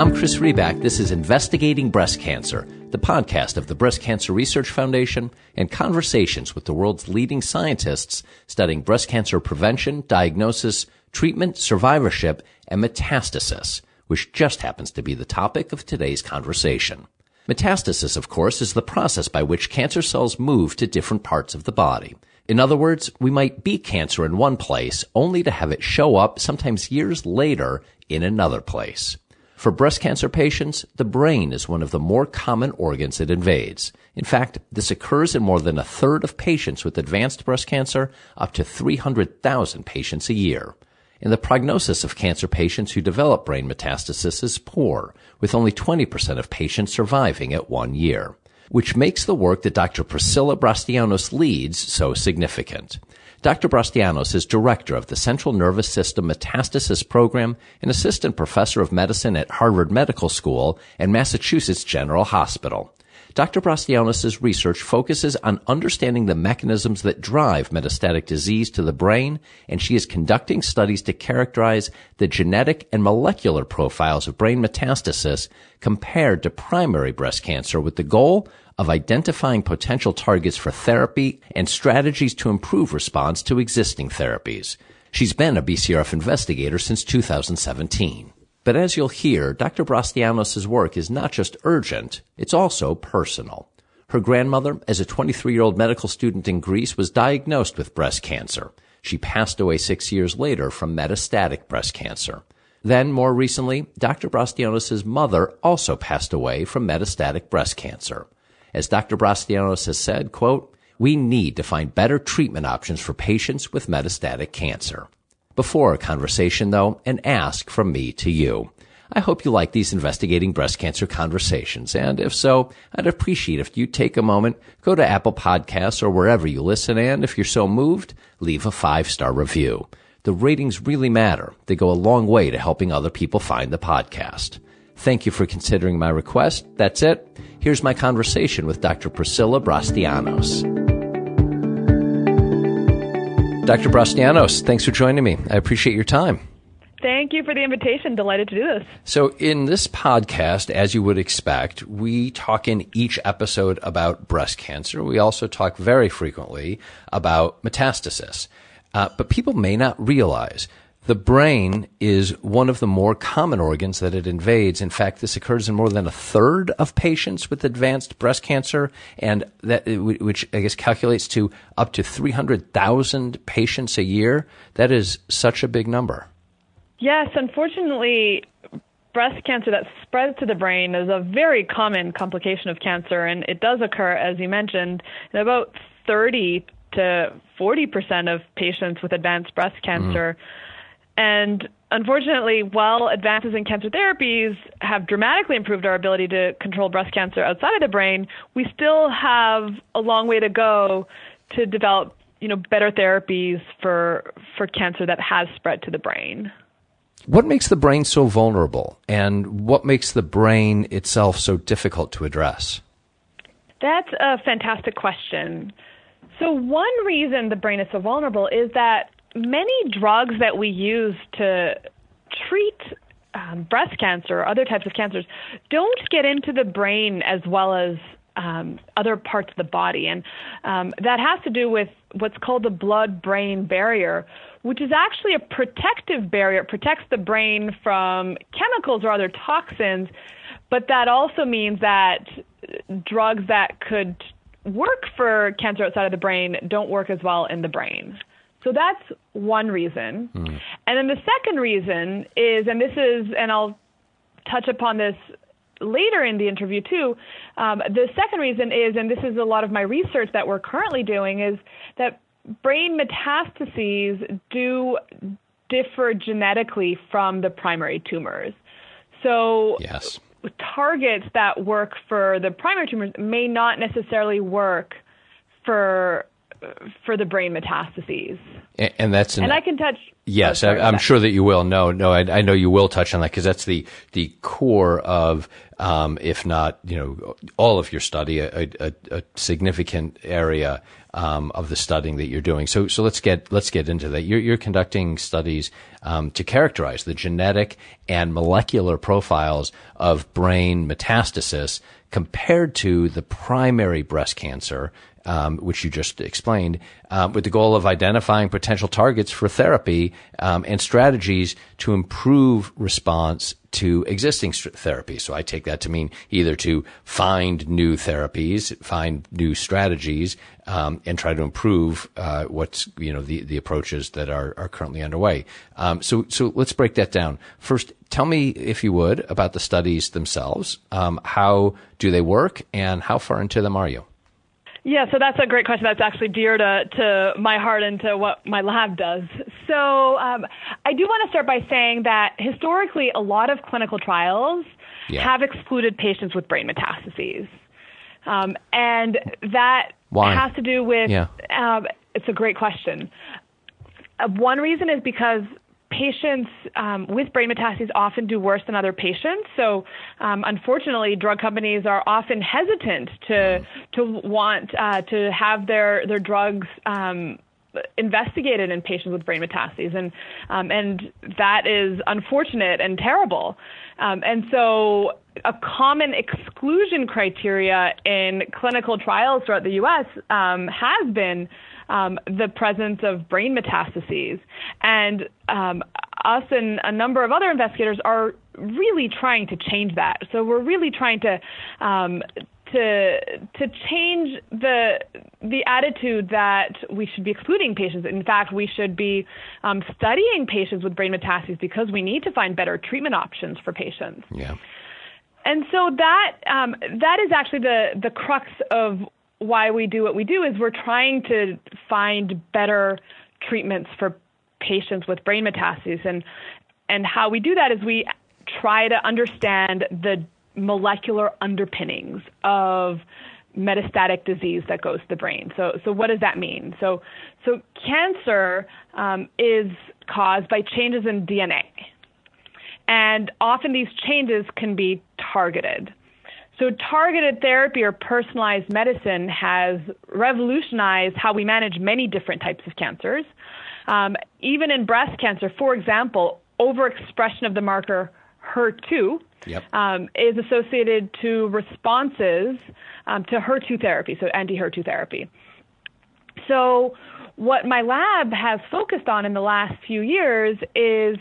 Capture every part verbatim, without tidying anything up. I'm Chris Reback. This is Investigating Breast Cancer, the podcast of the Breast Cancer Research Foundation and conversations with the world's leading scientists studying breast cancer prevention, diagnosis, treatment, survivorship, and metastasis, which just happens to be the topic of today's conversation. Metastasis, of course, is the process by which cancer cells move to different parts of the body. In other words, we might beat cancer in one place only to have it show up sometimes years later in another place. For breast cancer patients, the brain is one of the more common organs it invades. In fact, this occurs in more than a third of patients with advanced breast cancer, up to three hundred thousand patients a year. And the prognosis of cancer patients who develop brain metastasis is poor, with only twenty percent of patients surviving at one year, which makes the work that Doctor Priscilla Brastianos leads so significant. Doctor Brastianos is director of the Central Nervous System Metastasis Program and assistant professor of medicine at Harvard Medical School and Massachusetts General Hospital. Doctor Brastianos' research focuses on understanding the mechanisms that drive metastatic disease to the brain, and she is conducting studies to characterize the genetic and molecular profiles of brain metastasis compared to primary breast cancer with the goal of identifying potential targets for therapy and strategies to improve response to existing therapies. She's been a B C R F investigator since two thousand seventeen. But as you'll hear, Doctor Brastianos' work is not just urgent, it's also personal. Her grandmother, as a twenty-three-year-old medical student in Greece, was diagnosed with breast cancer. She passed away six years later from metastatic breast cancer. Then, more recently, Doctor Brastianos' mother also passed away from metastatic breast cancer. As Doctor Brastianos has said, quote, "We need to find better treatment options for patients with metastatic cancer." Before our conversation, though, an ask from me to you. I hope you like these Investigating Breast Cancer conversations, and if so, I'd appreciate if you take a moment, go to Apple Podcasts or wherever you listen, and if you're so moved, leave a five-star review. The ratings really matter. They go a long way to helping other people find the podcast. Thank you for considering my request. That's it. Here's my conversation with Doctor Priscilla Brastianos. Doctor Brastianos, thanks for joining me. I appreciate your time. Thank you for the invitation. Delighted to do this. So in this podcast, as you would expect, we talk in each episode about breast cancer. We also talk very frequently about metastasis. Uh, but people may not realize the brain is one of the more common organs that it invades. In fact, this occurs in more than a third of patients with advanced breast cancer, and that, which I guess calculates to up to three hundred thousand patients a year. That is such a big number. Yes, unfortunately, breast cancer that spreads to the brain is a very common complication of cancer, and it does occur, as you mentioned, in about thirty to forty percent of patients with advanced breast cancer. Mm. And unfortunately, while advances in cancer therapies have dramatically improved our ability to control breast cancer outside of the brain, we still have a long way to go to develop, you know, better therapies for for cancer that has spread to the brain. What makes the brain so vulnerable, and what makes the brain itself so difficult to address? That's a fantastic question. So one reason the brain is so vulnerable is that many drugs that we use to treat um, breast cancer or other types of cancers don't get into the brain as well as um, other parts of the body. And um, that has to do with what's called the blood-brain barrier, which is actually a protective barrier. It protects the brain from chemicals or other toxins, but that also means that drugs that could work for cancer outside of the brain don't work as well in the brain. So that's one reason. Mm. And then the second reason is, and this is, and I'll touch upon this later in the interview too, um, the second reason is, and this is a lot of my research that we're currently doing, is that brain metastases do differ genetically from the primary tumors. So yes, targets that work for the primary tumors may not necessarily work for for the brain metastases. And, and that's an, and I can touch. Yes, oh, I, I'm sure that you will. No, no, I, I know you will touch on that because that's the the core of, um, if not, you know, all of your study, a, a, a significant area um, of the studying that you're doing. So, so let's get let's get into that. You're, you're conducting studies um, to characterize the genetic and molecular profiles of brain metastasis compared to the primary breast cancer, um, which you just explained, um, with the goal of identifying potential targets for therapy um, and strategies to improve response to existing st- therapies. So I take that to mean either to find new therapies, find new strategies, um, and try to improve uh, what's, you know, the, the approaches that are, are currently underway. Um, so so let's break that down. First, tell me, if you would, about the studies themselves. Um, how do they work, and how far into them are you? Yeah, so that's a great question. That's actually dear to, to my heart and to what my lab does. So um, I do want to start by saying that historically, a lot of clinical trials yeah. have excluded patients with brain metastases. Um, and that Why? has to do with, yeah. um, it's a great question. Uh, one reason is because patients um, with brain metastases often do worse than other patients. So, um, unfortunately, drug companies are often hesitant to to want uh, to have their their drugs um, investigated in patients with brain metastases, and um, and that is unfortunate and terrible. Um, and so, a common exclusion criteria in clinical trials throughout the U S um, has been um, the presence of brain metastases. And um, us and a number of other investigators are really trying to change that. So we're really trying to um, to to change the the attitude that we should be excluding patients. In fact, we should be um, studying patients with brain metastases because we need to find better treatment options for patients. Yeah. And so that um, that is actually the, the crux of why we do what we do, is we're trying to find better treatments for patients with brain metastases. And and how we do that is we try to understand the molecular underpinnings of metastatic disease that goes to the brain. So so what does that mean? So, so cancer um, is caused by changes in D N A. And often these changes can be targeted. So targeted therapy or personalized medicine has revolutionized how we manage many different types of cancers. Um, even in breast cancer, for example, overexpression of the marker H E R two yep. um, is associated to responses um, to H E R two therapy, so anti-H E R two therapy. So what my lab has focused on in the last few years is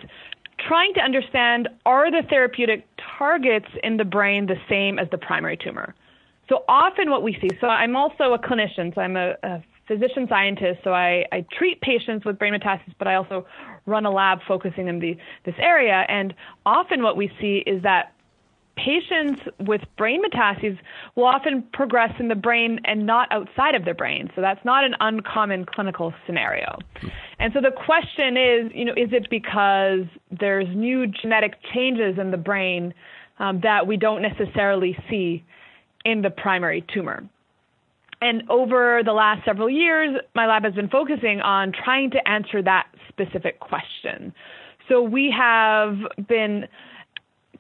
trying to understand, are the therapeutic targets in the brain the same as the primary tumor? So often what we see, so I'm also a clinician, so I'm a, a physician scientist, so I, I treat patients with brain metastases, but I also run a lab focusing in the, this area. And often what we see is that patients with brain metastases will often progress in the brain and not outside of their brain. So that's not an uncommon clinical scenario. And so the question is, you know, is it because there's new genetic changes in the brain um, that we don't necessarily see in the primary tumor? And over the last several years, my lab has been focusing on trying to answer that specific question. So we have been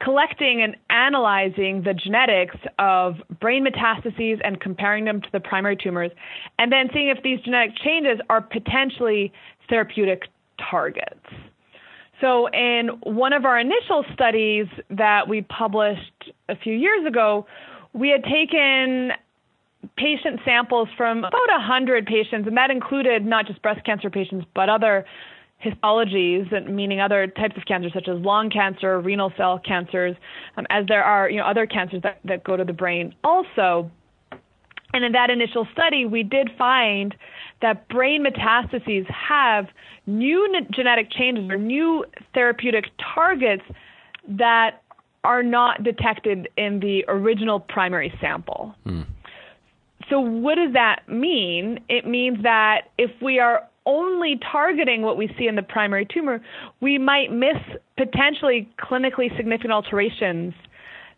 collecting and analyzing the genetics of brain metastases and comparing them to the primary tumors, and then seeing if these genetic changes are potentially therapeutic targets. So in one of our initial studies that we published a few years ago, we had taken patient samples from about one hundred patients, and that included not just breast cancer patients, but other histologies, meaning other types of cancers such as lung cancer, renal cell cancers, um, as there are, you know, other cancers that, that go to the brain also. And in that initial study, we did find that brain metastases have new genetic changes or new therapeutic targets that are not detected in the original primary sample. Mm. So what does that mean? It means that if we are only targeting what we see in the primary tumor, we might miss potentially clinically significant alterations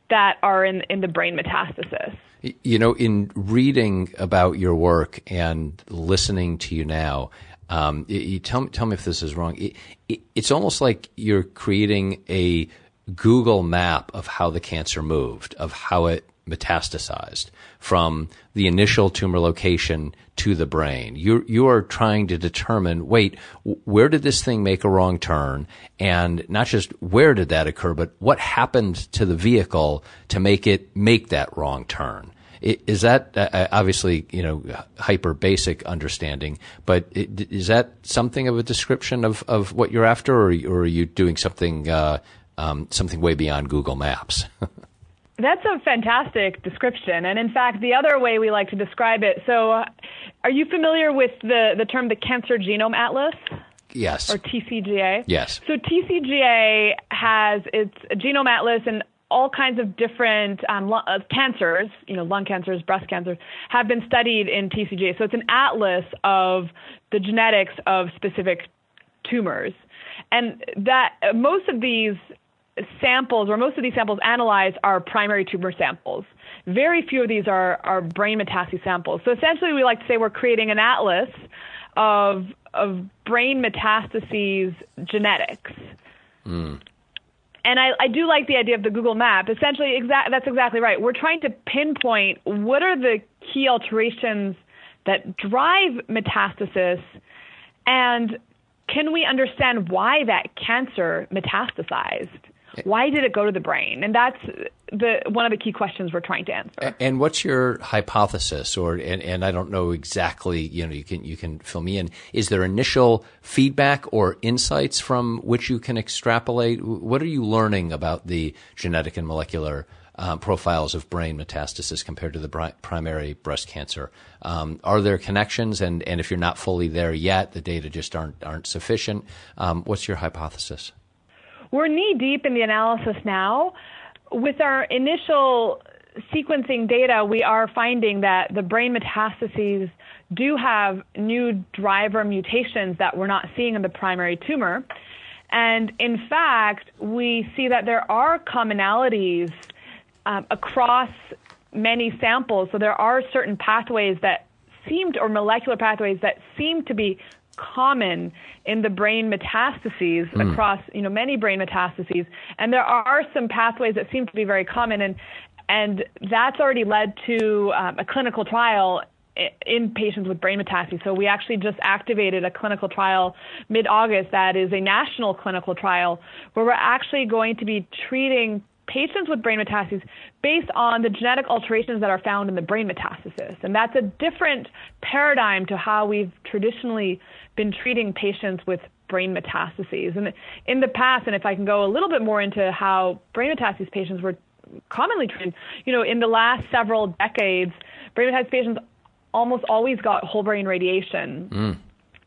that are in, in the brain metastasis. You know, in reading about your work and listening to you now, um, you tell me, tell me if this is wrong. It, it, it's almost like you're creating a Google map of how the cancer moved, of how it metastasized from the initial tumor location to the brain. You you are trying to determine, wait, where did this thing make a wrong turn? And not just where did that occur, but what happened to the vehicle to make it make that wrong turn? Is that, uh, obviously, you know, hyper basic understanding, but it, is that something of a description of, of what you're after, or, or are you doing something, uh, um, something way beyond Google Maps? That's a fantastic description. And in fact, the other way we like to describe it. So uh, are you familiar with the, the term, the Cancer Genome Atlas? Yes. Or T C G A? Yes. So T C G A has its genome atlas, and all kinds of different um, lo- uh, cancers, you know, lung cancers, breast cancers, have been studied in T C G A. So it's an atlas of the genetics of specific tumors. And that uh, most of these samples, or most of these samples analyzed, are primary tumor samples. Very few of these are, are brain metastasis samples. So essentially, we like to say we're creating an atlas of of brain metastases genetics. Mm. And I, I do like the idea of the Google map. Essentially, exact, that's exactly right. We're trying to pinpoint what are the key alterations that drive metastasis, and can we understand why that cancer metastasized? Why did it go to the brain? And that's the one of the key questions we're trying to answer. And what's your hypothesis? Or and, and I don't know exactly, you know, you can you can fill me in. Is there initial feedback or insights from which you can extrapolate? What are you learning about the genetic and molecular um, profiles of brain metastasis compared to the bri- primary breast cancer? Um, are there connections? And, and if you're not fully there yet, the data just aren't aren't sufficient. Um, what's your hypothesis? We're knee-deep in the analysis now. With our initial sequencing data, we are finding that the brain metastases do have new driver mutations that we're not seeing in the primary tumor. And in fact, we see that there are commonalities um, across many samples. So there are certain pathways that seemed, or molecular pathways that seem to be common in the brain metastases mm. across, you know, many brain metastases, and there are some pathways that seem to be very common, and and that's already led to um, a clinical trial in patients with brain metastases. So we actually just activated a clinical trial mid-August that is a national clinical trial where we're actually going to be treating patients with brain metastases based on the genetic alterations that are found in the brain metastasis. And that's a different paradigm to how we've traditionally been treating patients with brain metastases. And in the past, and if I can go a little bit more into how brain metastases patients were commonly treated, you know, in the last several decades, brain metastases patients almost always got whole brain radiation. Mm.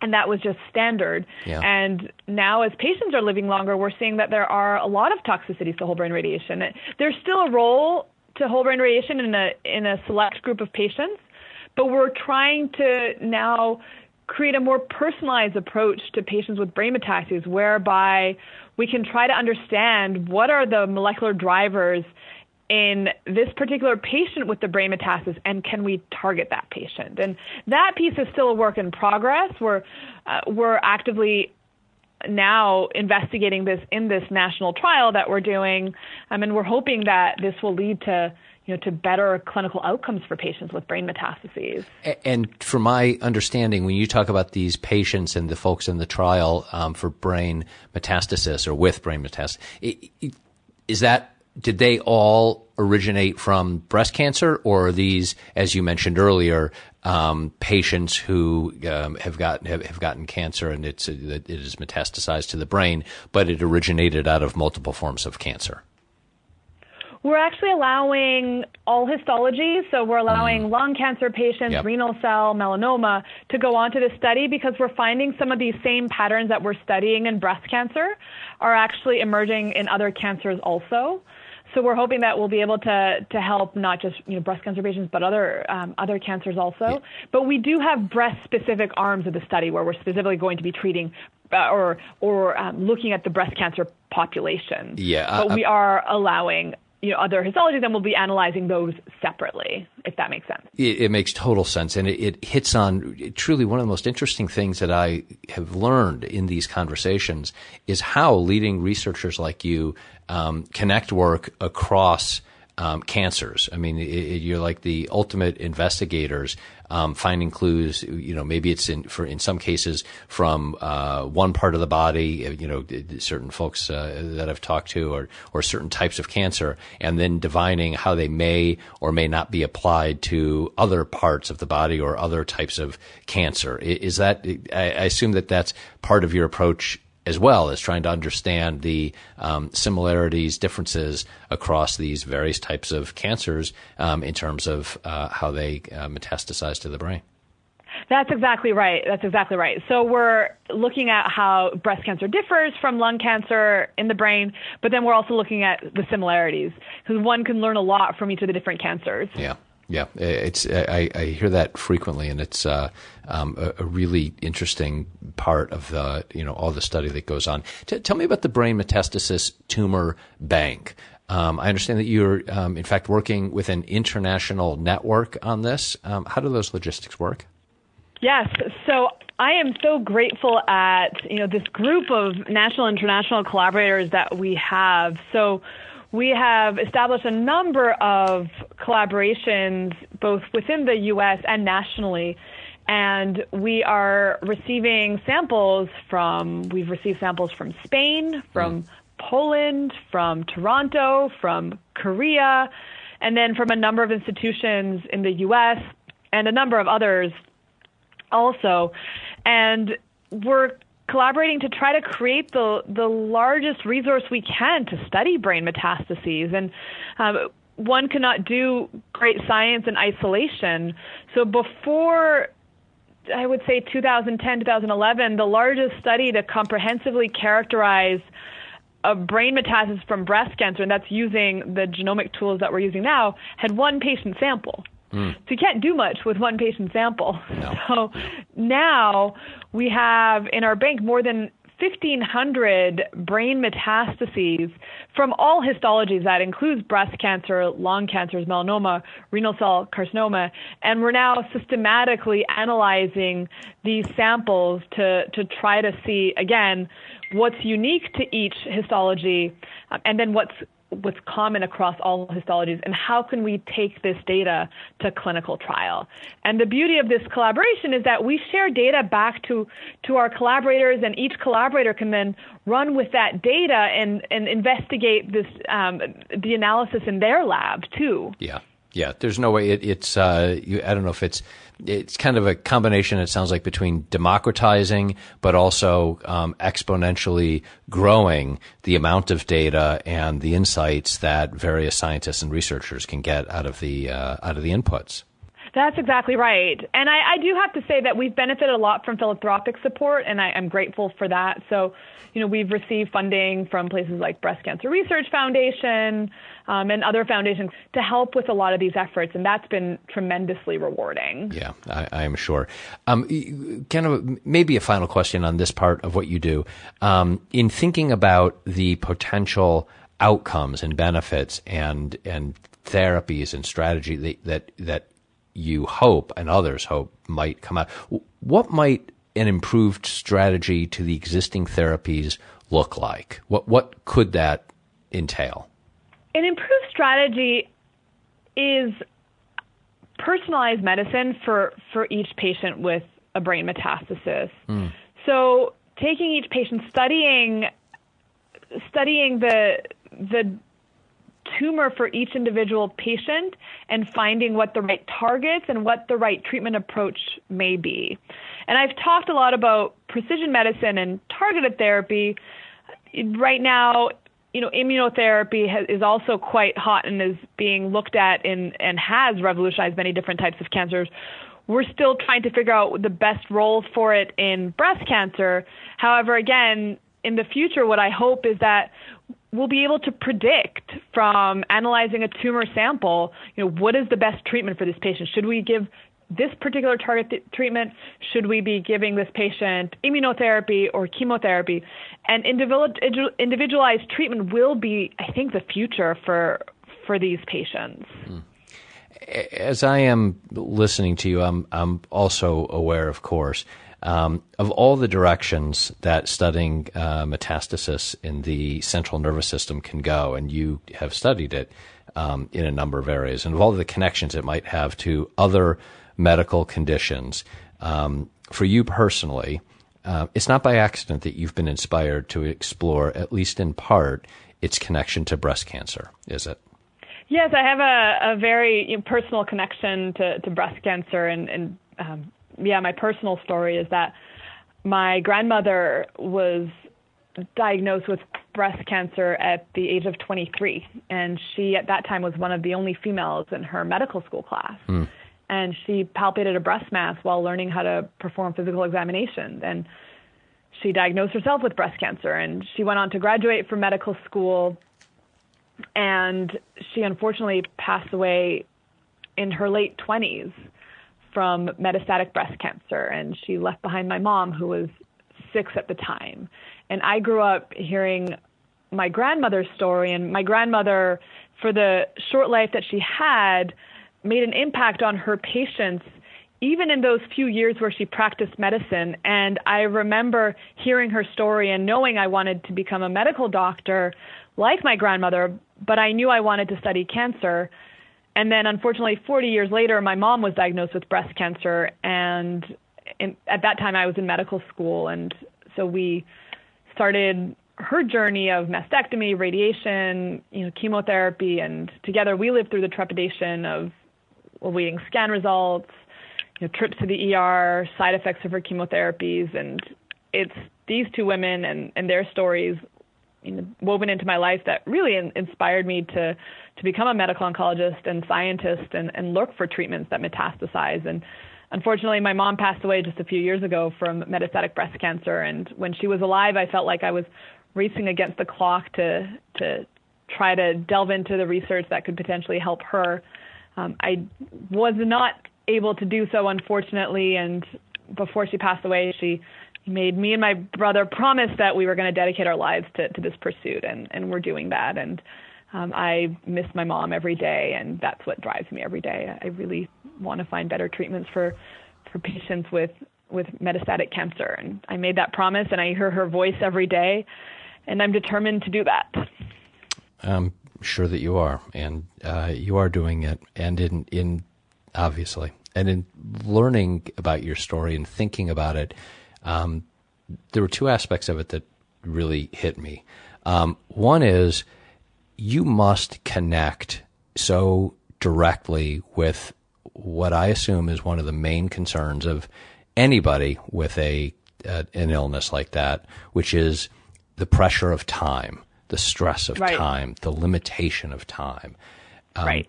And that was just standard. Yeah. And now as patients are living longer, we're seeing that there are a lot of toxicities to whole brain radiation. There's still a role to whole brain radiation in a in a select group of patients, but we're trying to now create a more personalized approach to patients with brain metastases, whereby we can try to understand what are the molecular drivers in this particular patient with the brain metastasis, and can we target that patient? And that piece is still a work in progress. We're uh, we're actively now investigating this in this national trial that we're doing, um, and we're hoping that this will lead to, you know, to better clinical outcomes for patients with brain metastases. And from my understanding, when you talk about these patients and the folks in the trial um, for brain metastasis or with brain metastasis, it, it, is that did they all originate from breast cancer, or are these, as you mentioned earlier, um, patients who um, have gotten have, have gotten cancer and it's it is metastasized to the brain, but it originated out of multiple forms of cancer? We're actually allowing all histologies, so we're allowing mm. lung cancer patients, yep. renal cell, melanoma, to go on to this study because we're finding some of these same patterns that we're studying in breast cancer are actually emerging in other cancers also. So we're hoping that we'll be able to to help not just, you know, breast cancer patients, but other um, other cancers also. Yeah. But we do have breast-specific arms of the study where we're specifically going to be treating uh, or or um, looking at the breast cancer population. Yeah, but I, we are allowing you know, other histologies, and we'll be analyzing those separately, if that makes sense. It, it makes total sense. And it, it hits on it, truly one of the most interesting things that I have learned in these conversations is how leading researchers like you um, connect work across um, cancers. I mean, it, it, you're like the ultimate investigators. Um, finding clues, you know, maybe it's in, for, in some cases from, uh, one part of the body, you know, certain folks, uh, that I've talked to or, or certain types of cancer, and then divining how they may or may not be applied to other parts of the body or other types of cancer. Is that, I assume that that's part of your approach as well as trying to understand the, um, similarities, differences across these various types of cancers, um, in terms of, uh, how they uh, metastasize to the brain. That's exactly right. That's exactly right. So we're looking at how breast cancer differs from lung cancer in the brain, but then we're also looking at the similarities because one can learn a lot from each of the different cancers. Yeah. Yeah, it's I, I hear that frequently, and it's uh, um, a, a really interesting part of the you know all the study that goes on. T- tell me about the brain metastasis tumor bank. Um, I understand that you're um, in fact working with an international network on this. Um, how do those logistics work? Yes, so I am so grateful at you know this group of national and international collaborators that we have. So. We have established a number of collaborations, both within the U S and nationally, and we are receiving samples from, we've received samples from Spain, from Poland, from Toronto, from Korea, and then from a number of institutions in the U S and a number of others also. And we're collaborating to try to create the the largest resource we can to study brain metastases. And um, one cannot do great science in isolation. So before, I would say, two thousand ten, two thousand eleven, the largest study to comprehensively characterize a brain metastasis from breast cancer, and that's using the genomic tools that we're using now, had one patient sample. So you can't do much with one patient sample. No. So now we have in our bank more than fifteen hundred brain metastases from all histologies. That includes breast cancer, lung cancers, melanoma, renal cell carcinoma. And we're now systematically analyzing these samples to, to try to see, again, what's unique to each histology and then what's what's common across all histologies, and how can we take this data to clinical trial? And the beauty of this collaboration is that we share data back to, to our collaborators, and each collaborator can then run with that data and, and investigate this um, the analysis in their lab too. Yeah. Yeah, there's no way it, it's, uh, you, I don't know if it's, it's kind of a combination, it sounds like, between democratizing, but also um, exponentially growing the amount of data and the insights that various scientists and researchers can get out of the, uh, out of the inputs. That's exactly right. And I, I do have to say that we've benefited a lot from philanthropic support, and I, I'm grateful for that. So, you know, we've received funding from places like Breast Cancer Research Foundation um, and other foundations to help with a lot of these efforts, and that's been tremendously rewarding. Yeah, I, I'm sure. Um, kind of maybe a final question on this part of what you do. Um, in thinking about the potential outcomes and benefits and and therapies and strategy that that, that you hope and others hope might come out, what might an improved strategy to the existing therapies look like? What what could that entail? An improved strategy is personalized medicine for, for each patient with a brain metastasis. Mm. So taking each patient, studying studying the the tumor for each individual patient and finding what the right targets and what the right treatment approach may be. And I've talked a lot about precision medicine and targeted therapy. Right now, you know, immunotherapy has, is also quite hot and is being looked at in, and has revolutionized many different types of cancers. We're still trying to figure out the best role for it in breast cancer. However, again, in the future, what I hope is that we'll be able to predict from analyzing a tumor sample, you know, what is the best treatment for this patient? Should we give this particular target th- treatment? Should we be giving this patient immunotherapy or chemotherapy? And individual, individualized treatment will be, I think, the future for for these patients. Mm. As I am listening to you, I'm, I'm also aware, of course, um, of all the directions that studying uh, metastasis in the central nervous system can go, and you have studied it um, in a number of areas, and of all the connections it might have to other medical conditions. Um, for you personally, uh, it's not by accident that you've been inspired to explore, at least in part, its connection to breast cancer, is it? Yes, I have a, a very you know, personal connection to, to breast cancer. And, and um, yeah, my personal story is that my grandmother was diagnosed with breast cancer at the age of twenty-three. And she, at that time, was one of the only females in her medical school class. Mm. And she palpated a breast mass while learning how to perform physical examinations. And she diagnosed herself with breast cancer. And she went on to graduate from medical school. And she unfortunately passed away in her late twenties from metastatic breast cancer. And she left behind my mom, who was six at the time. And I grew up hearing my grandmother's story. And my grandmother, for the short life that she had, made an impact on her patients, even in those few years where she practiced medicine. And I remember hearing her story and knowing I wanted to become a medical doctor like my grandmother, but I knew I wanted to study cancer. And then, unfortunately, forty years later, my mom was diagnosed with breast cancer. And in, at that time, I was in medical school. And so we started her journey of mastectomy, radiation, you know, chemotherapy. And together, we lived through the trepidation of awaiting scan results, you know, trips to the E R, side effects of her chemotherapies. And it's these two women and, and their stories woven into my life that really inspired me to, to become a medical oncologist and scientist and, and look for treatments that metastasize. And unfortunately, my mom passed away just a few years ago from metastatic breast cancer. And when she was alive, I felt like I was racing against the clock to, to try to delve into the research that could potentially help her. Um, I was not able to do so, unfortunately. And before she passed away, she made me and my brother promise that we were going to dedicate our lives to, to this pursuit, and, and we're doing that. And um, I miss my mom every day, and that's what drives me every day. I really want to find better treatments for, for patients with, with metastatic cancer. And I made that promise, and I hear her voice every day, and I'm determined to do that. I'm sure that you are, and uh, you are doing it, and in, in obviously. And in learning about your story and thinking about it, Um, there were two aspects of it that really hit me. Um, one is you must connect so directly with what I assume is one of the main concerns of anybody with a, uh, an illness like that, which is the pressure of time, the stress of right. time, the limitation of time. Um, right.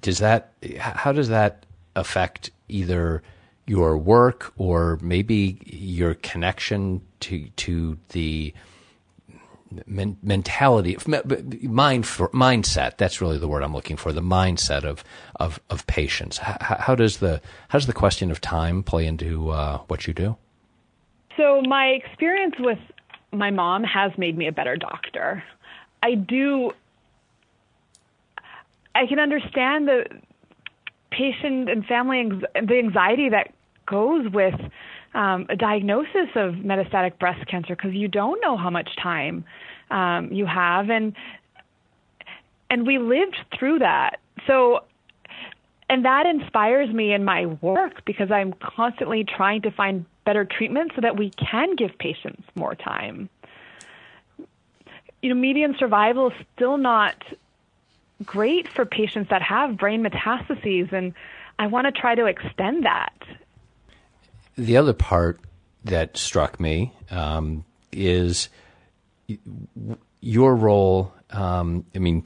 Does that, how does that affect either your work or maybe your connection to to the men, mentality, mind for, mindset? That's really the word I'm looking for. The mindset of of, of patients. How, how does the how does the question of time play into uh, what you do? So my experience with my mom has made me a better doctor. I do. I can understand the patient and family, the anxiety that goes with um, a diagnosis of metastatic breast cancer, because you don't know how much time um, you have, and and we lived through that. So, and that inspires me in my work, because I'm constantly trying to find better treatments so that we can give patients more time. You know, median survival is still not great for patients that have brain metastases, and I want to try to extend that. The other part that struck me um, is your role. Um, I mean,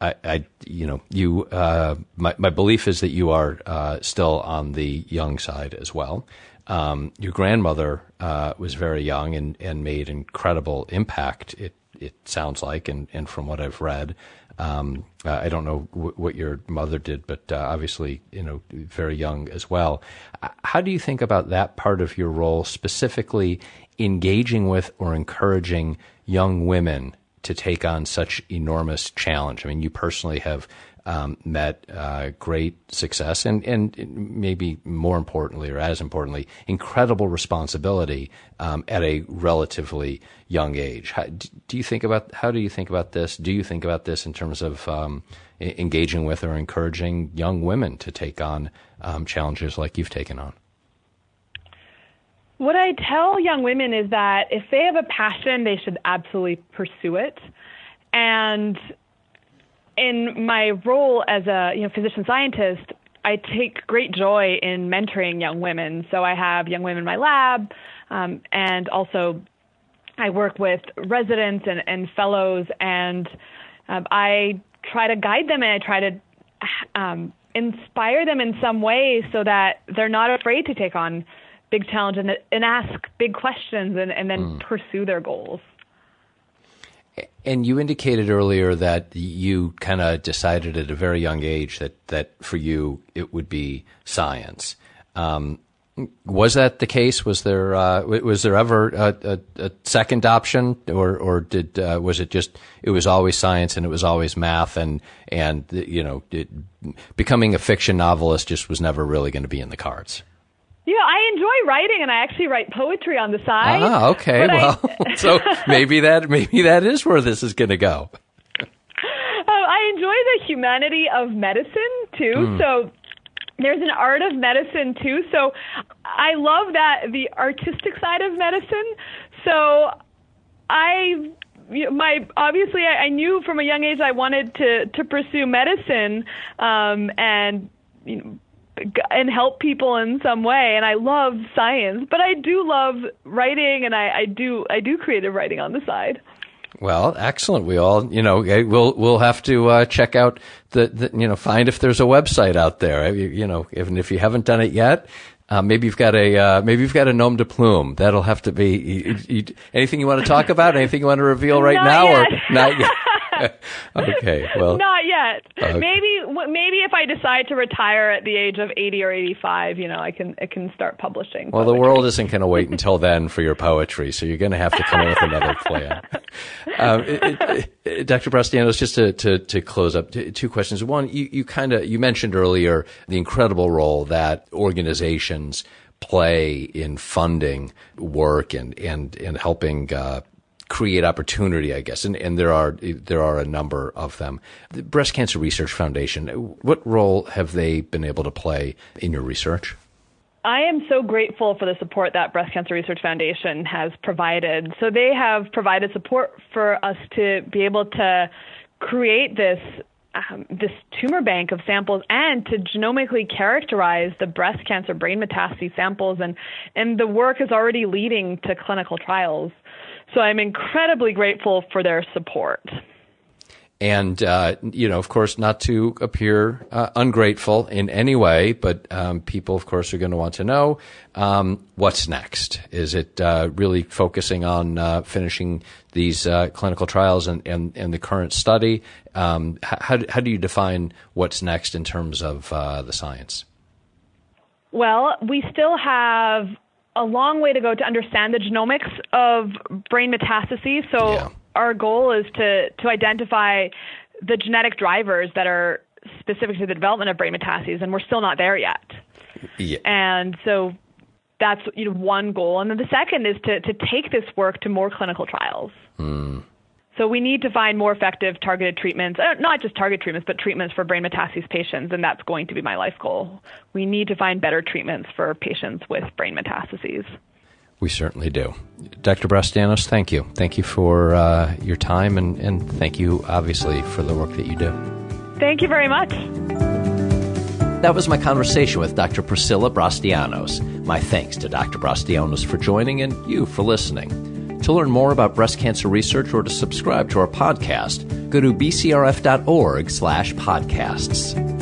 I, I, you know, you. Uh, my, my belief is that you are uh, still on the young side as well. Um, your grandmother uh, was very young and, and made incredible impact. It it sounds like, and, and from what I've read. Um, uh, I don't know w- what your mother did, but uh, obviously, you know, very young as well. How do you think about that part of your role, specifically engaging with or encouraging young women to take on such enormous challenge? I mean, you personally have um, met uh, great success and, and maybe more importantly, or as importantly, incredible responsibility um, at a relatively young age. How do you think about, how do you think about this? Do you think about this in terms of um, engaging with or encouraging young women to take on um, challenges like you've taken on? What I tell young women is that if they have a passion, they should absolutely pursue it. And in my role as a you know, physician scientist, I take great joy in mentoring young women. So I have young women in my lab, um, and also I work with residents and, and fellows, and um, I try to guide them and I try to um, inspire them in some way so that they're not afraid to take on big challenge and, and ask big questions and, and then mm. pursue their goals. And you indicated earlier that you kind of decided at a very young age that, that for you it would be science. Um, was that the case? Was there uh, was there ever a, a, a second option, or or did uh, was it just it was always science and it was always math, and and you know it, becoming a fiction novelist just was never really going to be in the cards? Yeah, I enjoy writing, and I actually write poetry on the side. Ah, okay. Well, I, so maybe that maybe that is where this is going to go. Uh, I enjoy the humanity of medicine, too. Mm. So there's an art of medicine, too. So I love that the artistic side of medicine. So I... My obviously, I, I knew from a young age I wanted to, to pursue medicine, um, and, you know, and help people in some way. And I love science, but I do love writing, and I, I do I do creative writing on the side. Well, excellent. We all, you know, we'll we'll have to uh, check out the, the, you know, find if there's a website out there. You, you know, even if you haven't done it yet, uh, maybe you've got a uh, maybe you've got a nom de plume. That'll have to be you, you, anything you want to talk about, anything you want to reveal right not now, yet. Or not yet. Okay, well, not yet. Uh, maybe, maybe if I decide to retire at the age of eighty or eighty-five, you know, I can, I can start publishing. Well, publishing. The world isn't going to wait until then for your poetry, so you're going to have to come up with another plan. Um, it, it, it, Doctor Brastianos, just to, to, to close up, t- two questions. One, you, you kind of you mentioned earlier the incredible role that organizations play in funding work and and and helping. Uh, create opportunity, I guess. And, and there are, there are a number of them. The Breast Cancer Research Foundation, what role have they been able to play in your research? I am so grateful for the support that Breast Cancer Research Foundation has provided. So they have provided support for us to be able to create this Um, this tumor bank of samples and to genomically characterize the breast cancer brain metastases samples, and, and the work is already leading to clinical trials. So I'm incredibly grateful for their support. And, uh, you know, of course, not to appear uh, ungrateful in any way, but um, people, of course, are going to want to know um, what's next. Is it uh, really focusing on uh, finishing these uh, clinical trials and, and, and the current study? Um, how, how do you define what's next in terms of uh, the science? Well, we still have a long way to go to understand the genomics of brain metastases. So. Yeah. Our goal is to, to identify the genetic drivers that are specific to the development of brain metastases, and we're still not there yet. Yeah. And so that's you know, one goal. And then the second is to, to take this work to more clinical trials. Mm. So we need to find more effective targeted treatments, not just target treatments, but treatments for brain metastases patients, and that's going to be my life goal. We need to find better treatments for patients with brain metastases. We certainly do. Doctor Brastianos, thank you. Thank you for uh, your time, and, and thank you, obviously, for the work that you do. Thank you very much. That was my conversation with Doctor Priscilla Brastianos. My thanks to Doctor Brastianos for joining, and you for listening. To learn more about breast cancer research or to subscribe to our podcast, go to b c r f dot org slash podcasts.